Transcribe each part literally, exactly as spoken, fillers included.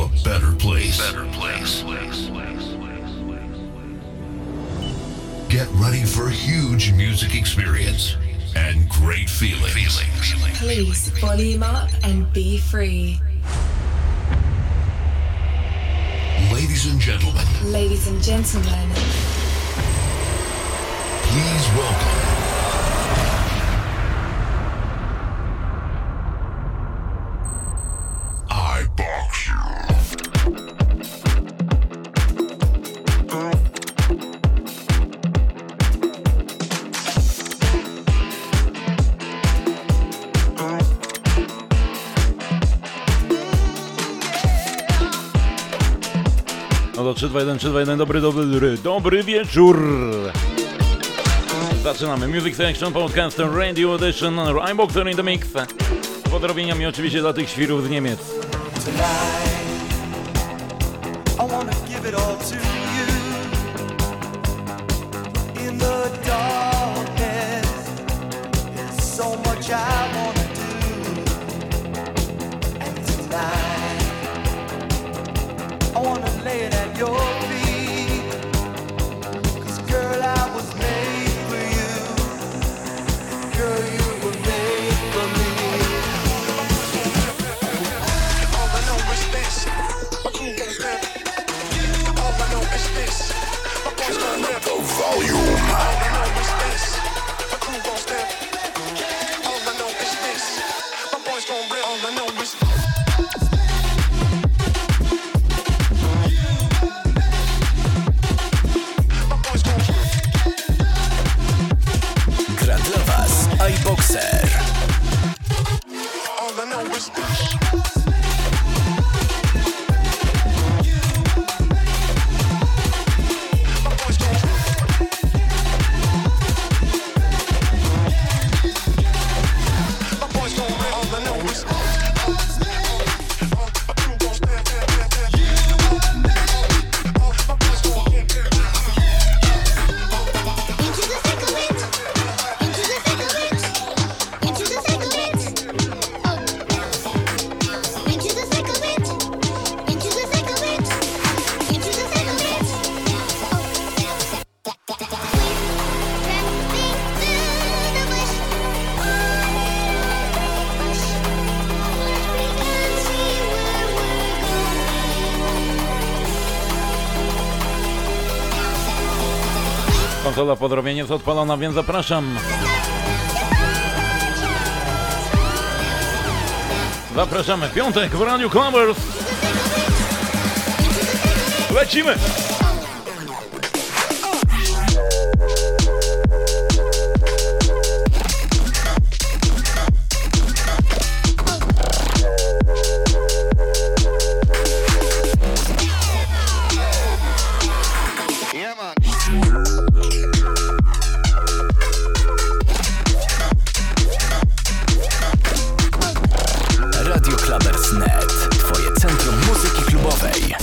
to a better place. Better place. Get ready for a huge music experience and great feelings. Feelings. Please volume up and be free. Ladies and gentlemen. Ladies and gentlemen. Please welcome. trzy dwa jeden, trzy dwa jeden, dobry, dobry, dobry wieczór! Zaczynamy Music Select Podcast, Radio Edition, iBoxer in the Mix. Podrobienia mi oczywiście dla tych świrów z Niemiec. Konsola podrobienia jest odpalona, więc zapraszam. Zapraszamy. Piątek w Radiu Clubbers. Lecimy! Radio Clubbers kropka net, twoje centrum muzyki klubowej.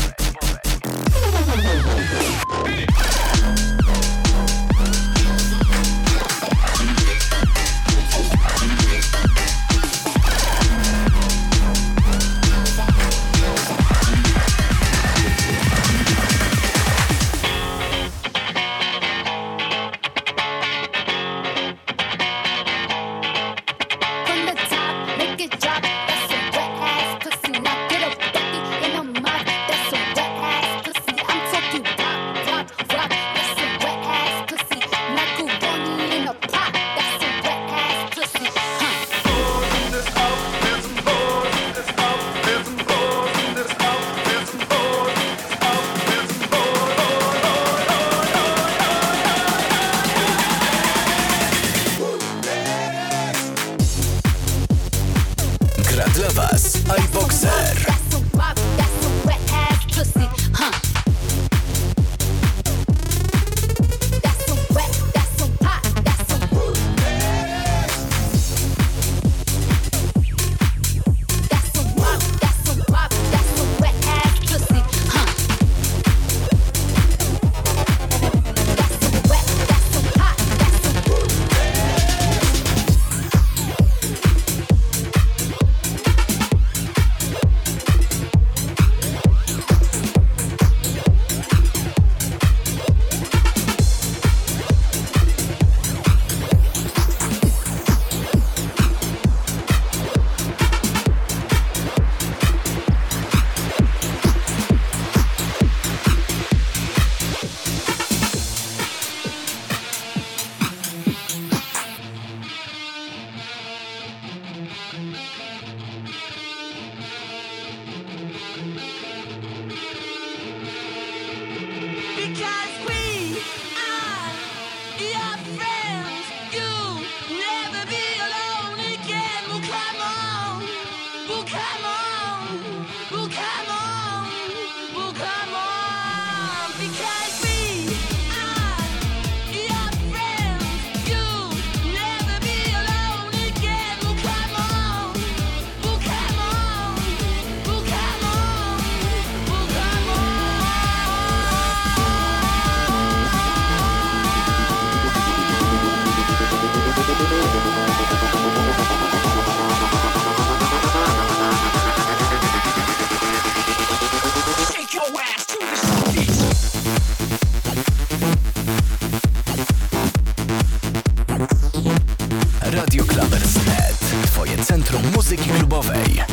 muzyki klubowej.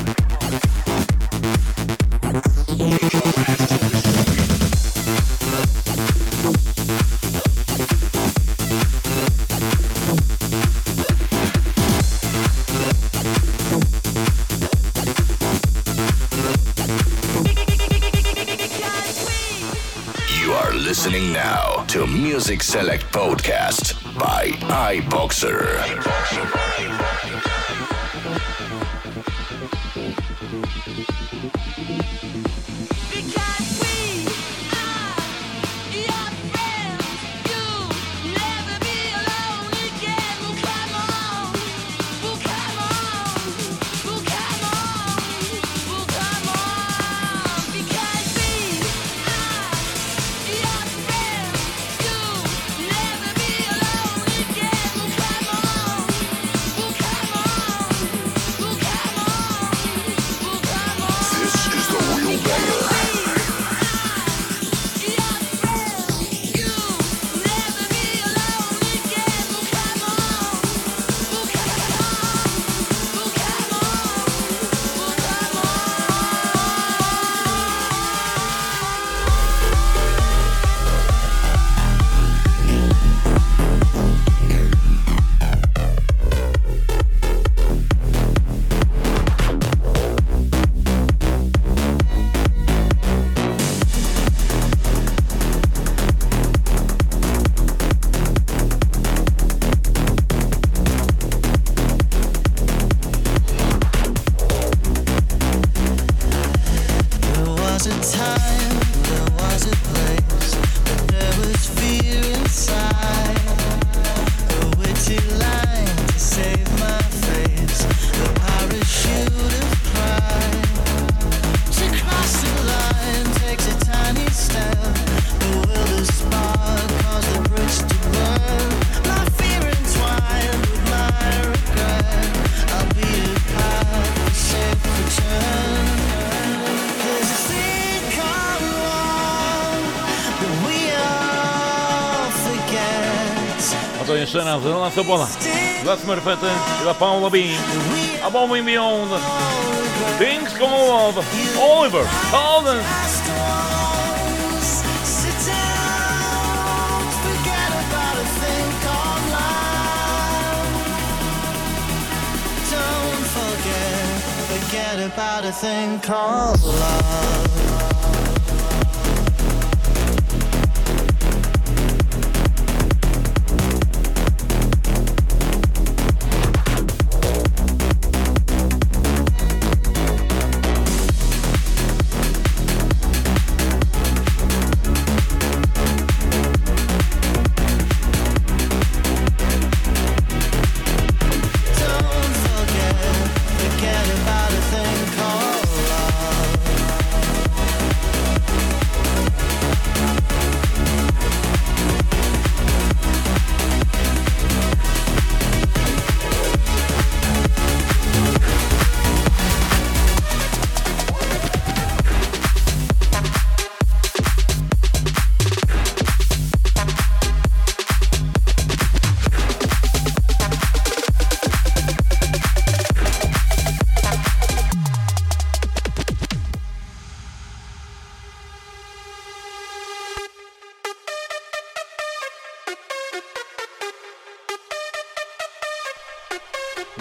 Listening now to Music Select Podcast by iBoxer. Jeszcze raz dla Sobola, dla Murfety, dla Pau, Obi, a Obi Beyond, Things Come Love, Oliver, Holden. Don't forget, forget about a thing called love.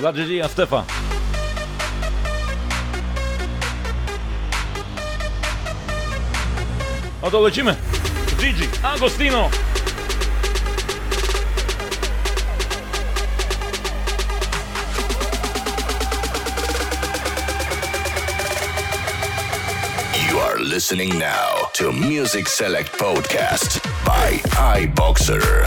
Dla Gigi Agostino. A to lecimy. Gigi Agostino. You are listening now to Music Select Podcast by iBoxer.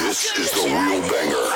This is the real banger.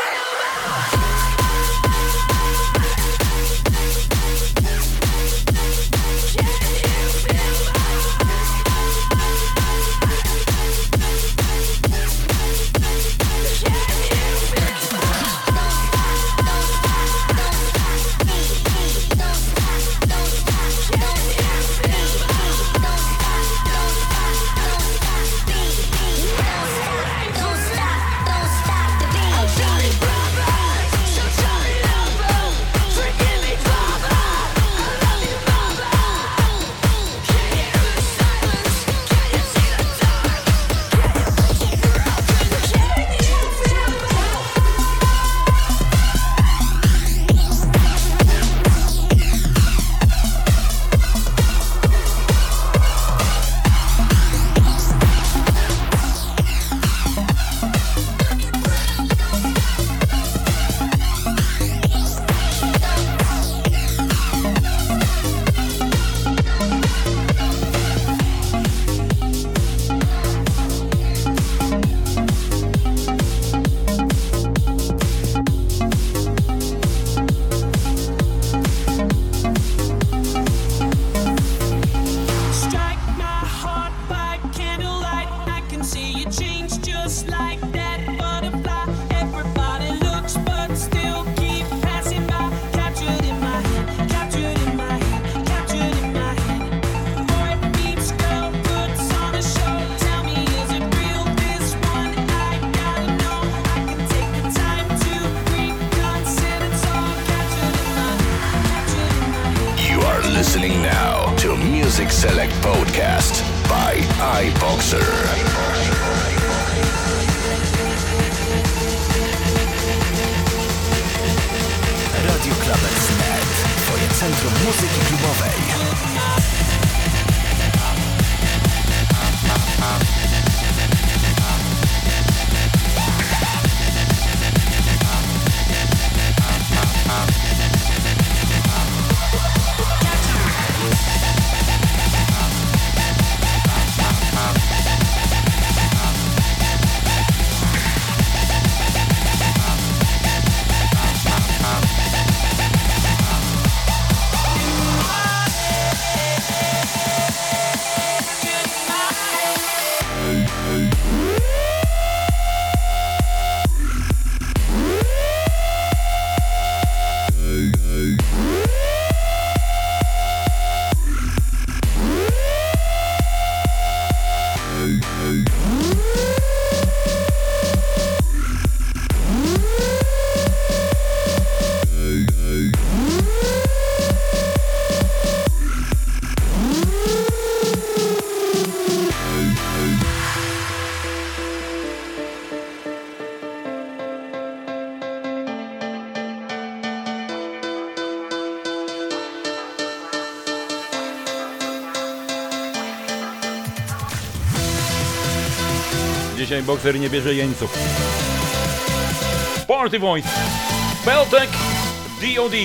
Dzisiaj Boxer nie bierze jeńców. Party Points, Beltek, D O D.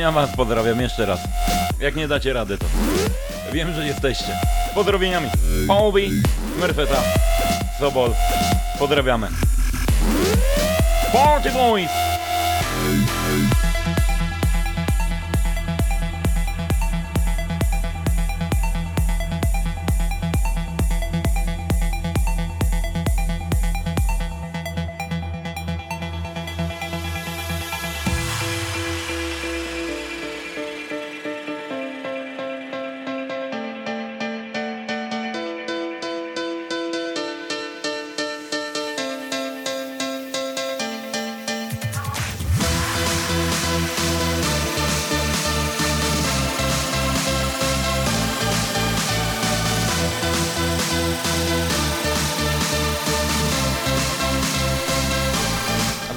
Ja was pozdrawiam jeszcze raz. Jak nie dacie rady, to wiem, że jesteście. Pozdrowieniami Obi, Murfeta, Sobol. Pozdrawiamy. Party Boys!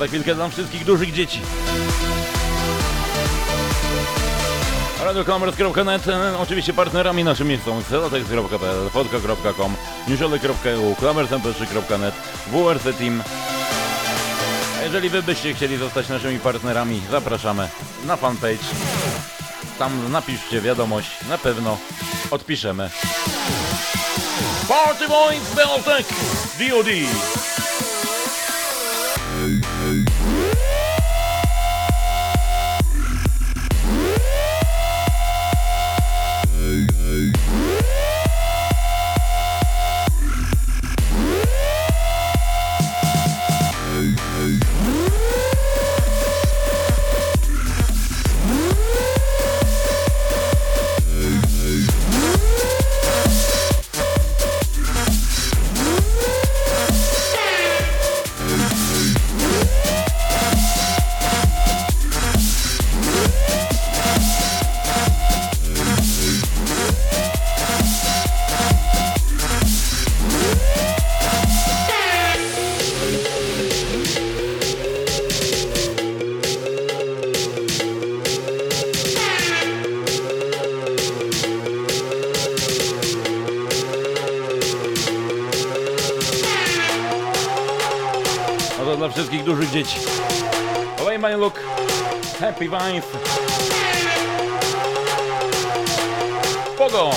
za chwilkę dla wszystkich dużych dzieci. radio clubbers kropka net, oczywiście partnerami naszymi są V E L O T E C kropka p l, fotka kropka com, niziole kropka e u, clubbers m p trzy kropka net, W R C Team. A jeżeli wy byście chcieli zostać naszymi partnerami, zapraszamy na fanpage. Tam napiszcie wiadomość, na pewno odpiszemy. Party Points, Beltek, D O D. Dzieci. Olej my look, happy vines. Pogo.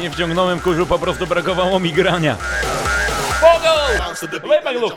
Nie wciągnąłem kurzu, po prostu brakowało mi grania. Pogo! Olej my look.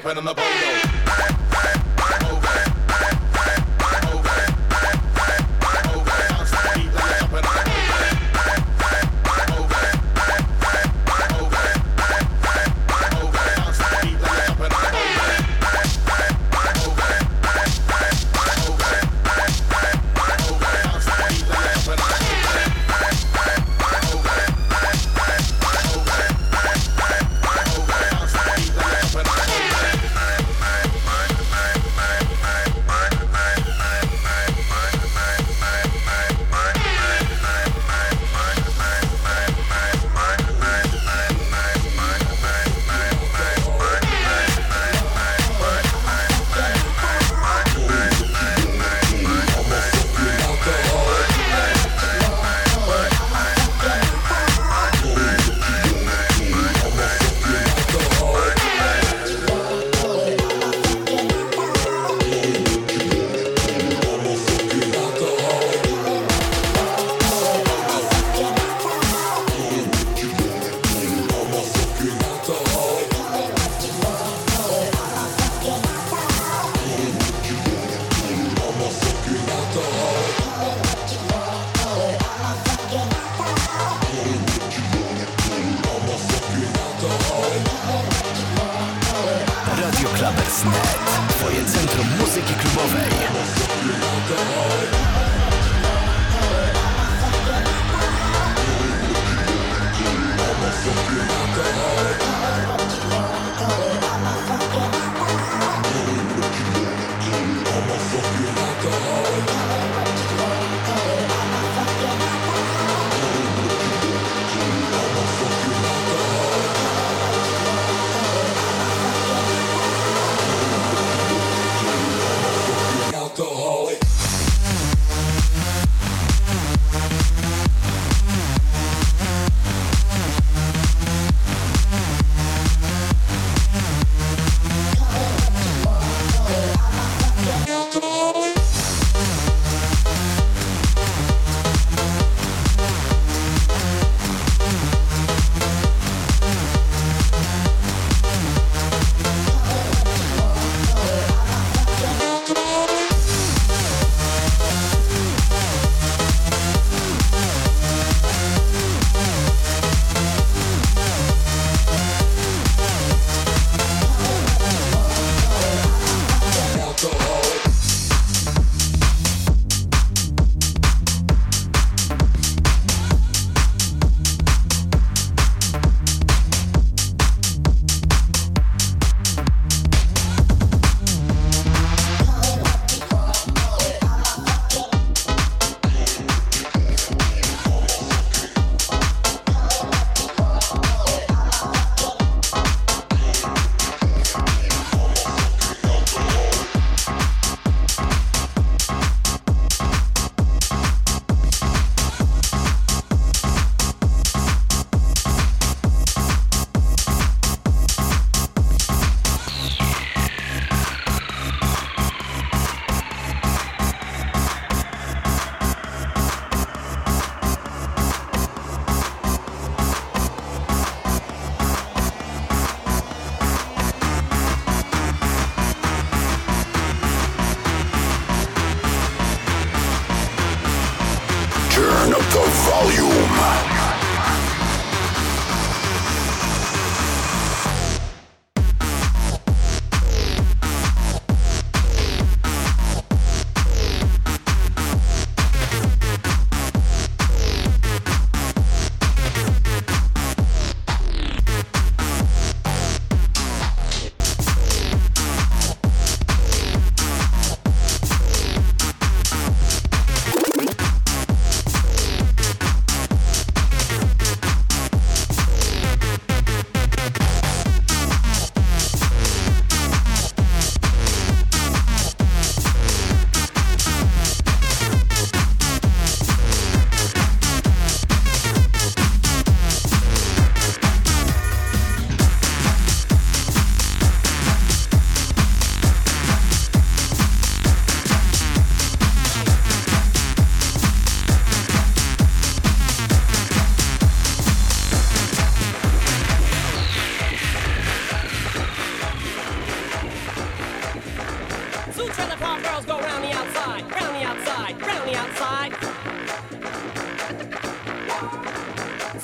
Alcoholic.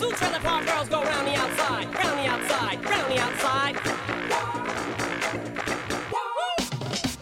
Two trailer park girls go round the outside, round the outside, round the outside.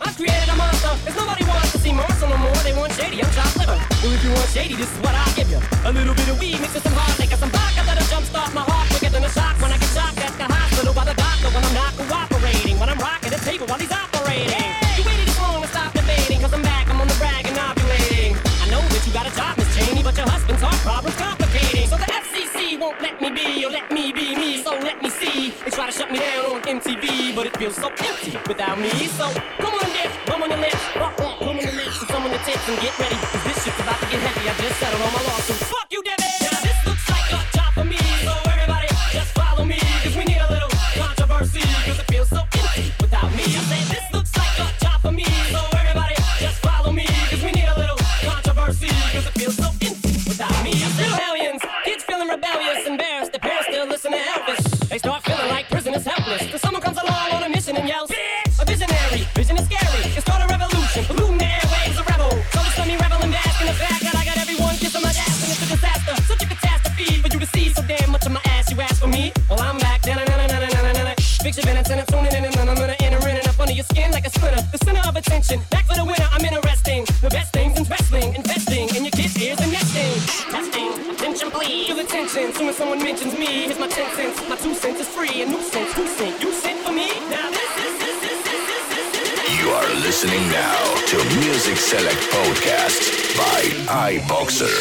I've created a monster, cause nobody wants to see Marcel no more. They want shady, I'm chopped liver. Well, if you want shady, this is what I'll give you. A little bit of weed mixed with some hard liquor, some vodka that'll jumpstart my heart quicker than a shock. When I get shocked at the hospital by the doctor, when I'm not cooperating, when I'm rocking the table while he's operating. Hey! You waited this long to stop debating, cause I'm back, I'm on the rag and ovulating. I know that you got a job, Miss Cheney, but your husband's heart problem's complicating. So the F C C won't let me be, or let me be me, so let me see. They try to shut me down on M T V, but it feels so empty without me. So come on, dip, come on the lips, come on the lips, and come on the tips, and get ready, cause this shit's about to get heavy. I just settled on my lawsuit. Fuck you, Debbie! Now this looks like a job for me, so everybody just follow me, cause we need a little controversy, cause it feels so empty without me. I say this looks like a job for me, so everybody just follow me, cause we need a little controversy, cause it feels so empty without me. Little hellions, kids feeling rebellious, embarrassed, their parents still listen to Elvis. They start feeling like prisoners helpless, till someone comes along on a mission and yells, bitch! A visionary, vision is scary, it's called a revolution, polluting the airwaves, a rebel. So just let me revel and bask in the fact that I got everyone kissing my ass, and it's a disaster, such a catastrophe for you to see so damn much of my ass. You ask for me, well I'm back, na na na na na na na. Picture in a tenant, tuning in and I'm gonna enter in and up under your skin like a splinter, the center of attention. Back for the winner, I'm interesting, the best things in wrestling, investing in your kids' ears and nesting, testing, attention please, feel attention. Soon as someone mentions me, here's my ten cents, my two cents is free, a nuisance, who sent, you sent for me, now this is this is this is this is this. You are listening now to Music Select Podcast by iBoxer.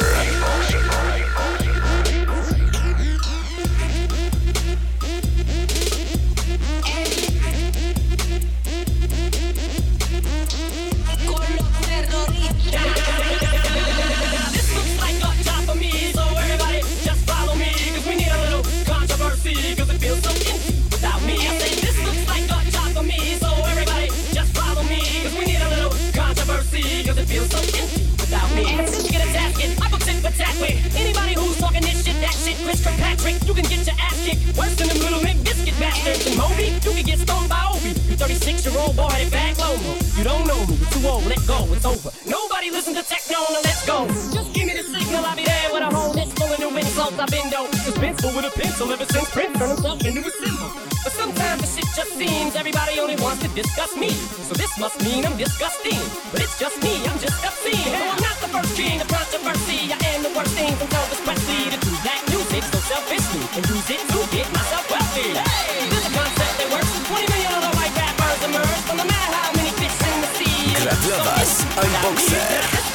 Anybody who's talking this shit, that shit, Mister Patrick, you can get your ass kicked. Worse than them little McBiscuit bastards and Moby, you can get stoned by Obi. You thirty-six-year-old boy had it back lower. You don't know me, you're too old, let go, it's over. Nobody listen to techno, now let's go. Just give me the signal, I'll be there with a whole list full of new insults I've been though. Suspenseful with a pencil ever since Prince turned himself into a symbol. But sometimes the shit just seems everybody only wants to discuss me. So this must mean I'm disgusting, but it's just me, I'm just obscene. So I'm not the first king of controversy, I am the worst thing from Elvis Presley to do that music so selfishly and use it to get myself wealthy. Hey, this is a concept that works. twenty million other white rappers emerge, but no matter how many fish in the sea, clubbers, iBoxer.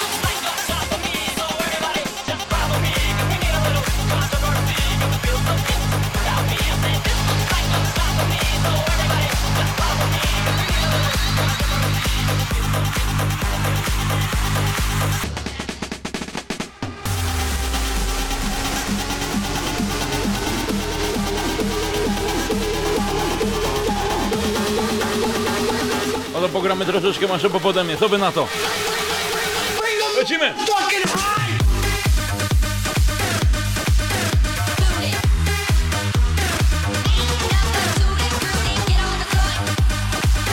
Pogramy troszeczkę maszopo pode mnie, co by na to? Lecimy!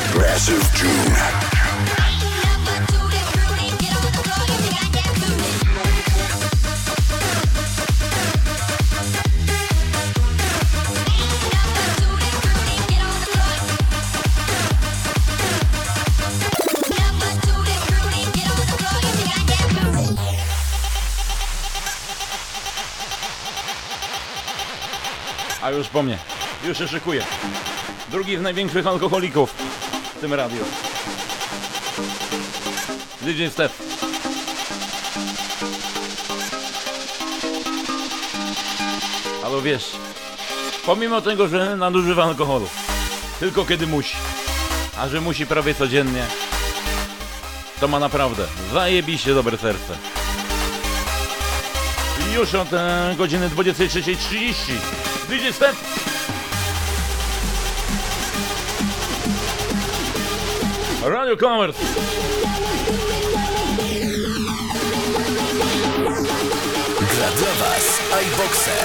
Aggressive June. A już po mnie, już się szykuję. Drugi z największych alkoholików w tym radiu. D J Steph. Ale wiesz, pomimo tego, że nadużywa alkoholu, tylko kiedy musi, a że musi prawie codziennie, to ma naprawdę zajebiście dobre serce. Już od godziny dwudziestej trzeciej trzydzieści. D J Step! Radio Clubbers! Dla was iBoxer!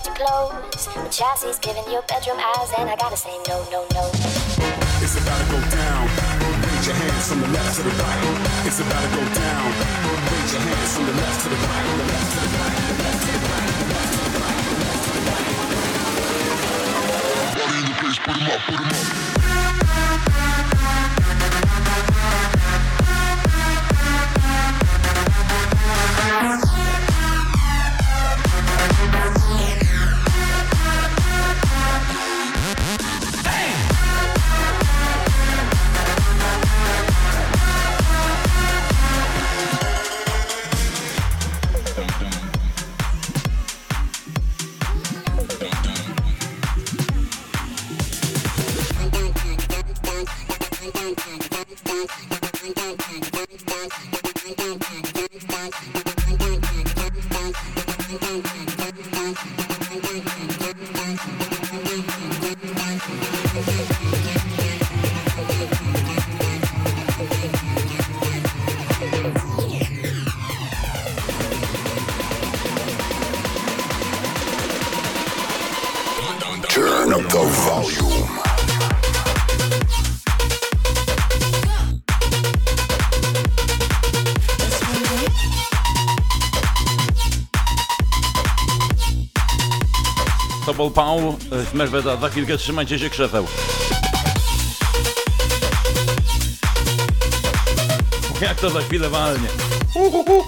about to close. The chelsea's giving your bedroom eyes, and I gotta say no, no, no. It's about to go down. Raise your hands from the left to the right. It's about to go down. Raise your hands from the left to the right, the left to the right, the left to the right, the left to the right, the left to the right. Body in the place, put 'em up, put 'em up. Sobol, Pau, Murfeta, za chwilkę trzymajcie się krzeseł. Jak to za chwilę walnie. Uh, uh, uh.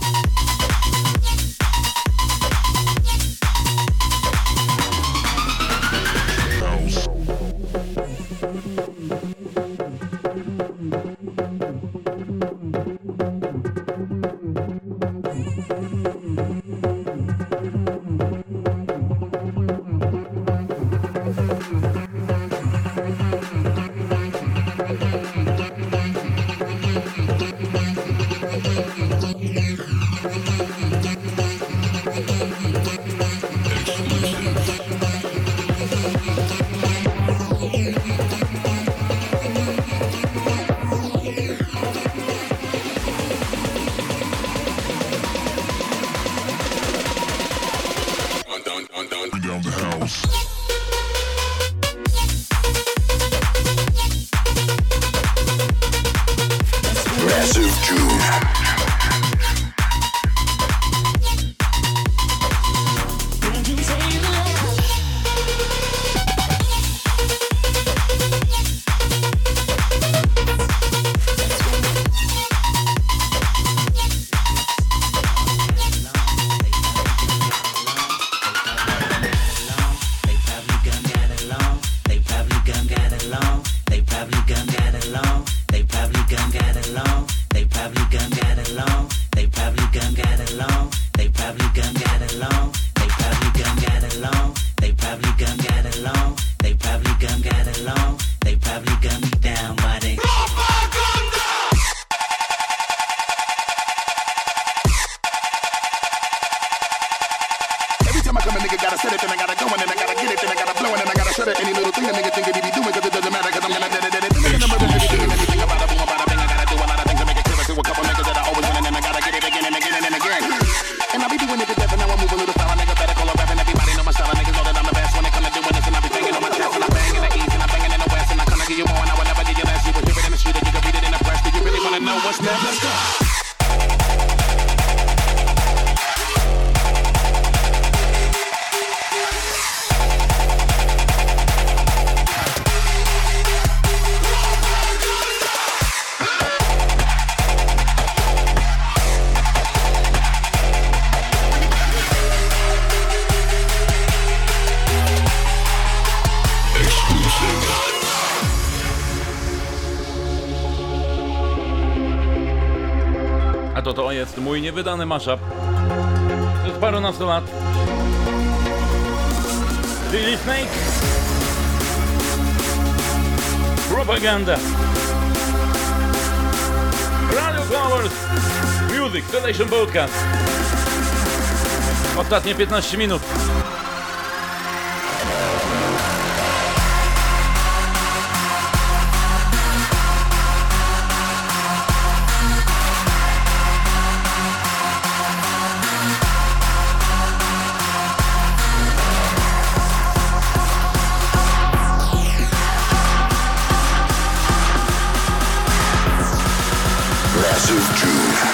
Mój niewydany mashup z parunastu lat. Digi Snake, Propaganda, Radio Clubbers, Music Select Podcast. Ostatnie piętnaście minut. massive juve.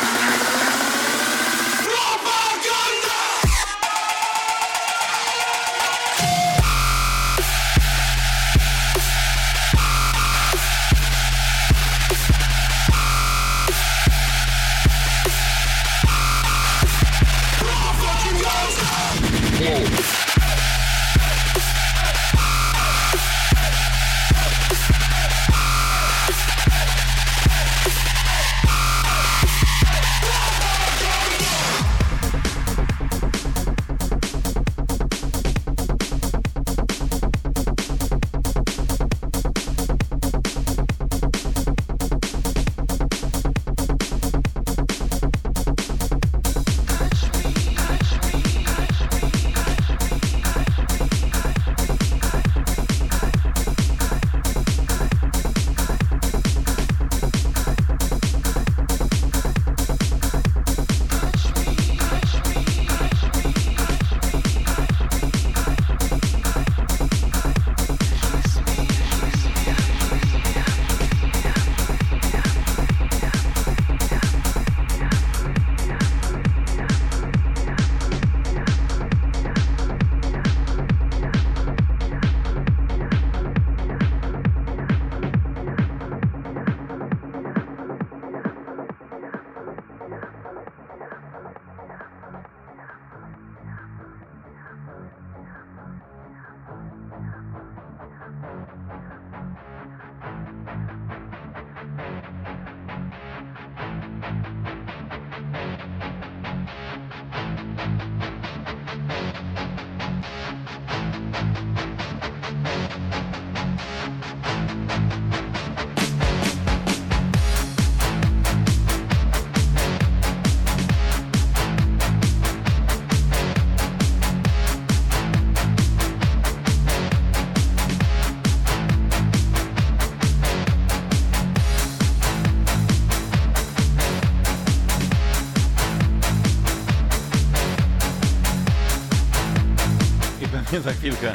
Za chwilkę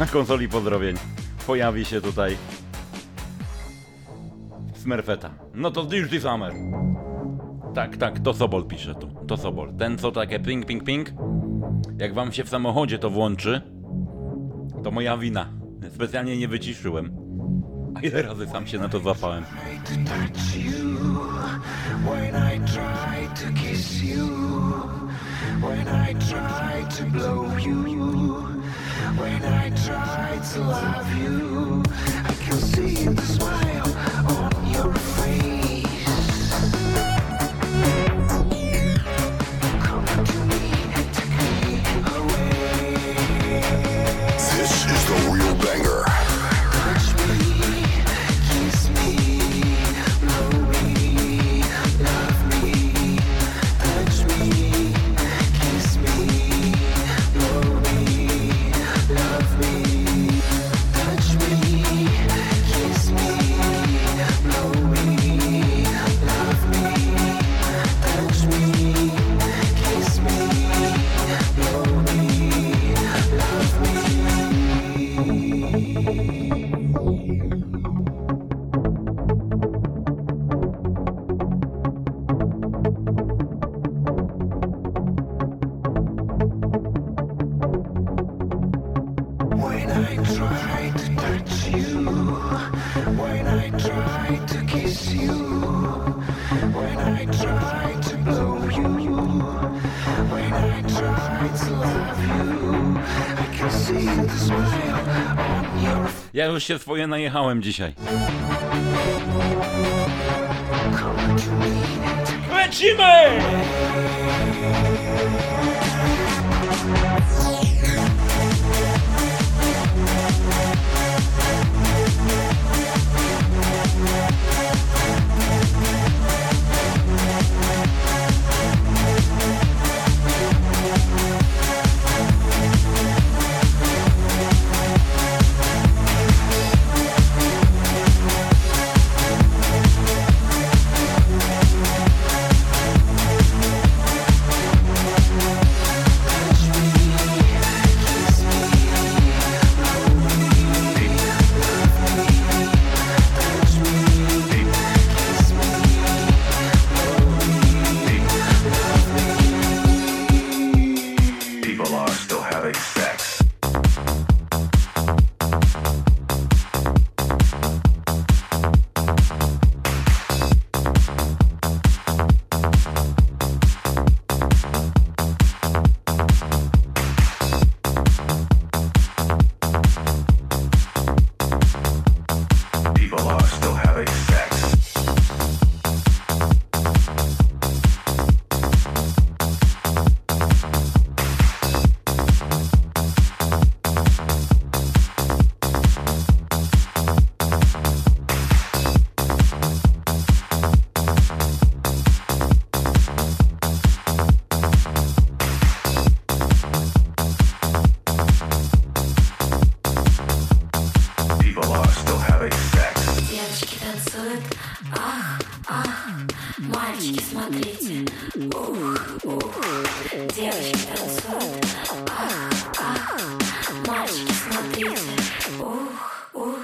na konsoli pozdrowień pojawi się tutaj Murfeta. No to już the summer. Tak, tak, to Sobol pisze tu. To Sobol. Ten co takie ping, ping, ping. Jak wam się w samochodzie to włączy, to moja wina. Specjalnie nie wyciszyłem. A ile razy sam się na to złapałem. When I try to blow you, when I try to love you, I can see the smile on your face. Ja już się swoje najechałem dzisiaj. Lecimy! танцует, ах, ах. Мальчики, смотрите, ух, ух. Девочки танцуют, ах, ах. Мальчики, смотрите, ух, ух.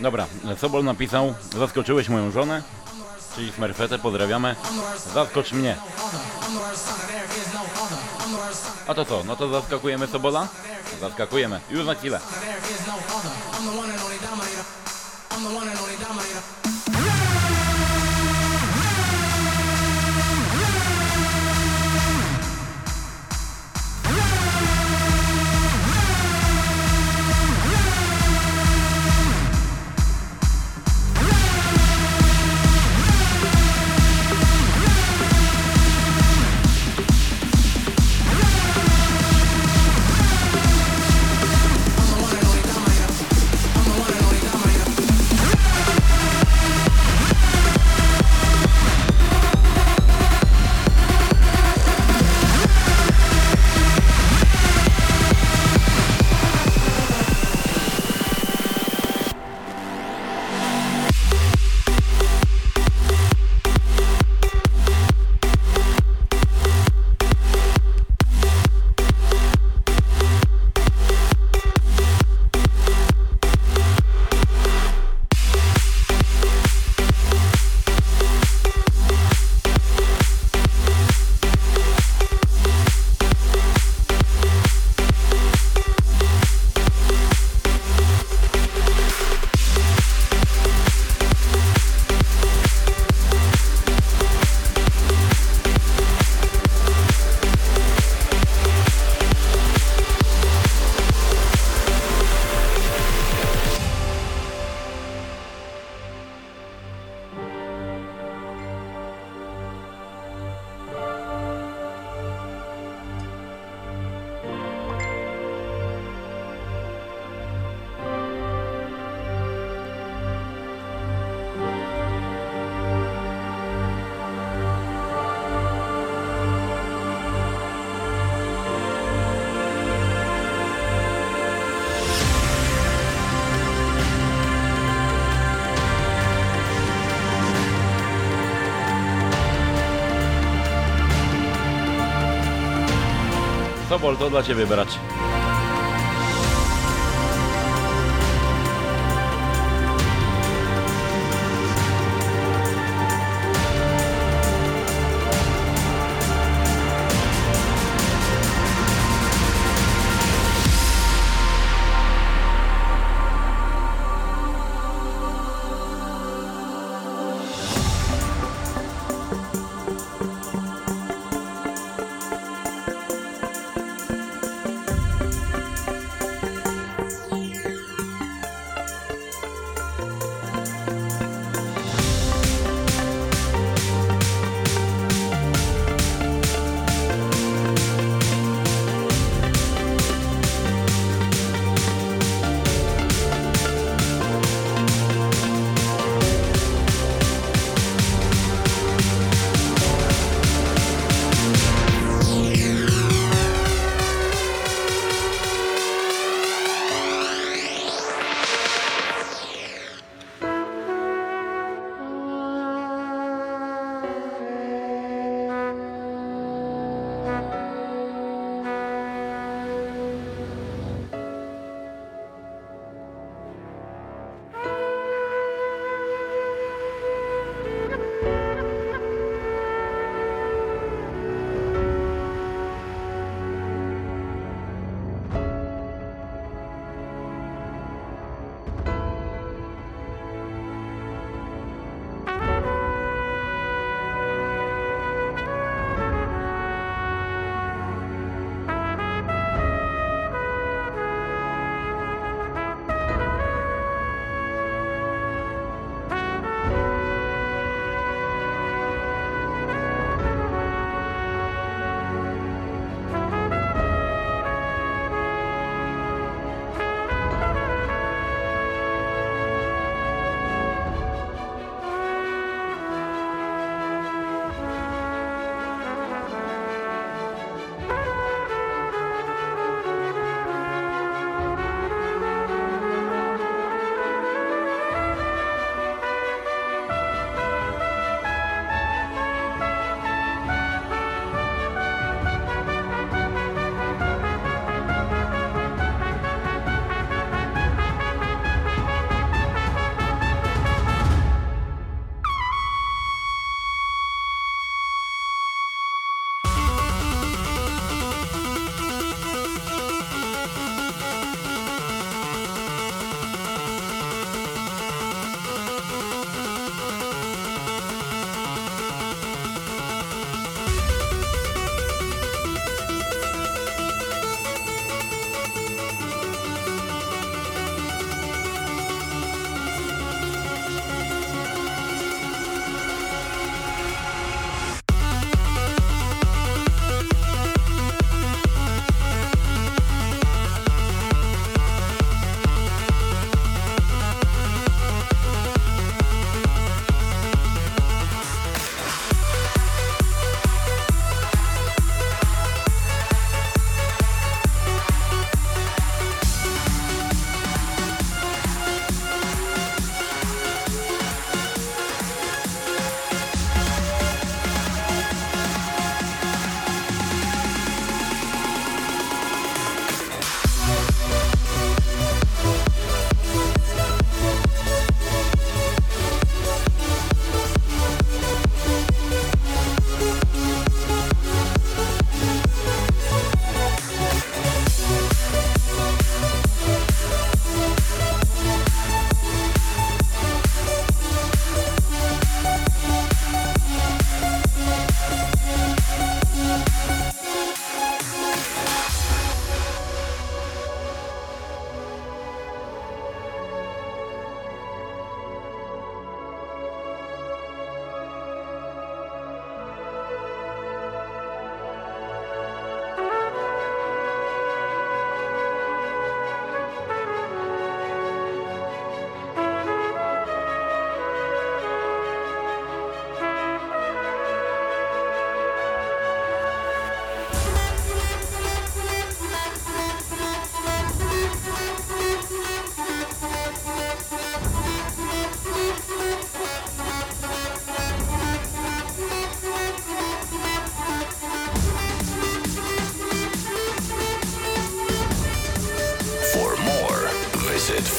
Dobra, Sobol napisał, zaskoczyłeś moją żonę, czyli Murfetę, pozdrawiamy, zaskocz mnie. A to co, no to zaskakujemy Sobola? Zaskakujemy, już na chwilę. Sobol, to dla Ciebie, brać.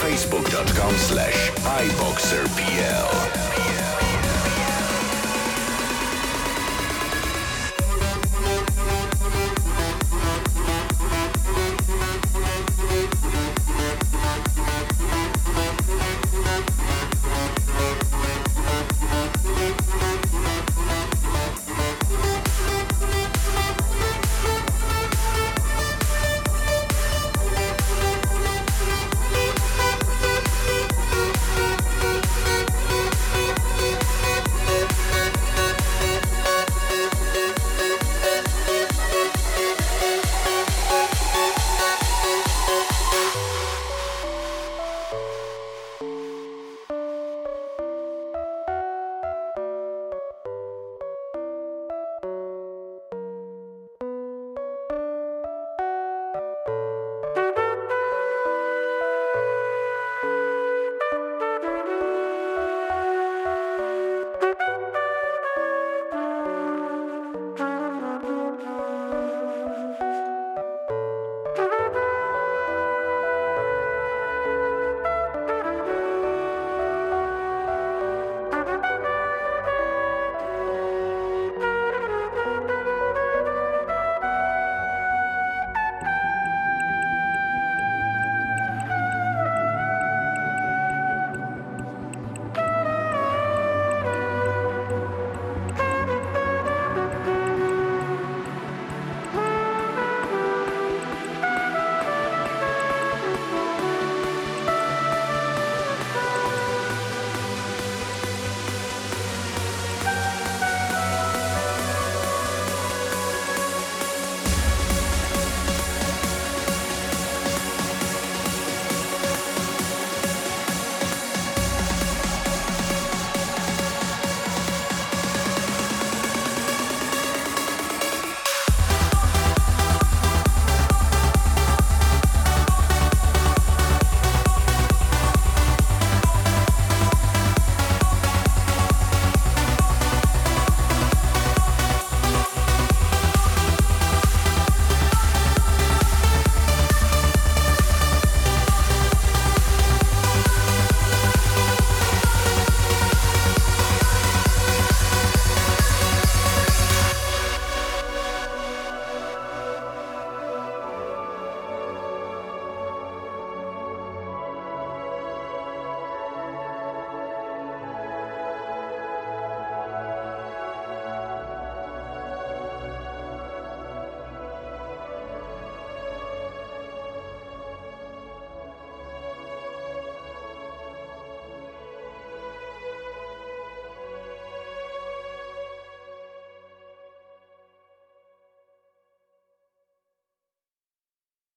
facebook.com slash iBoxer.pl.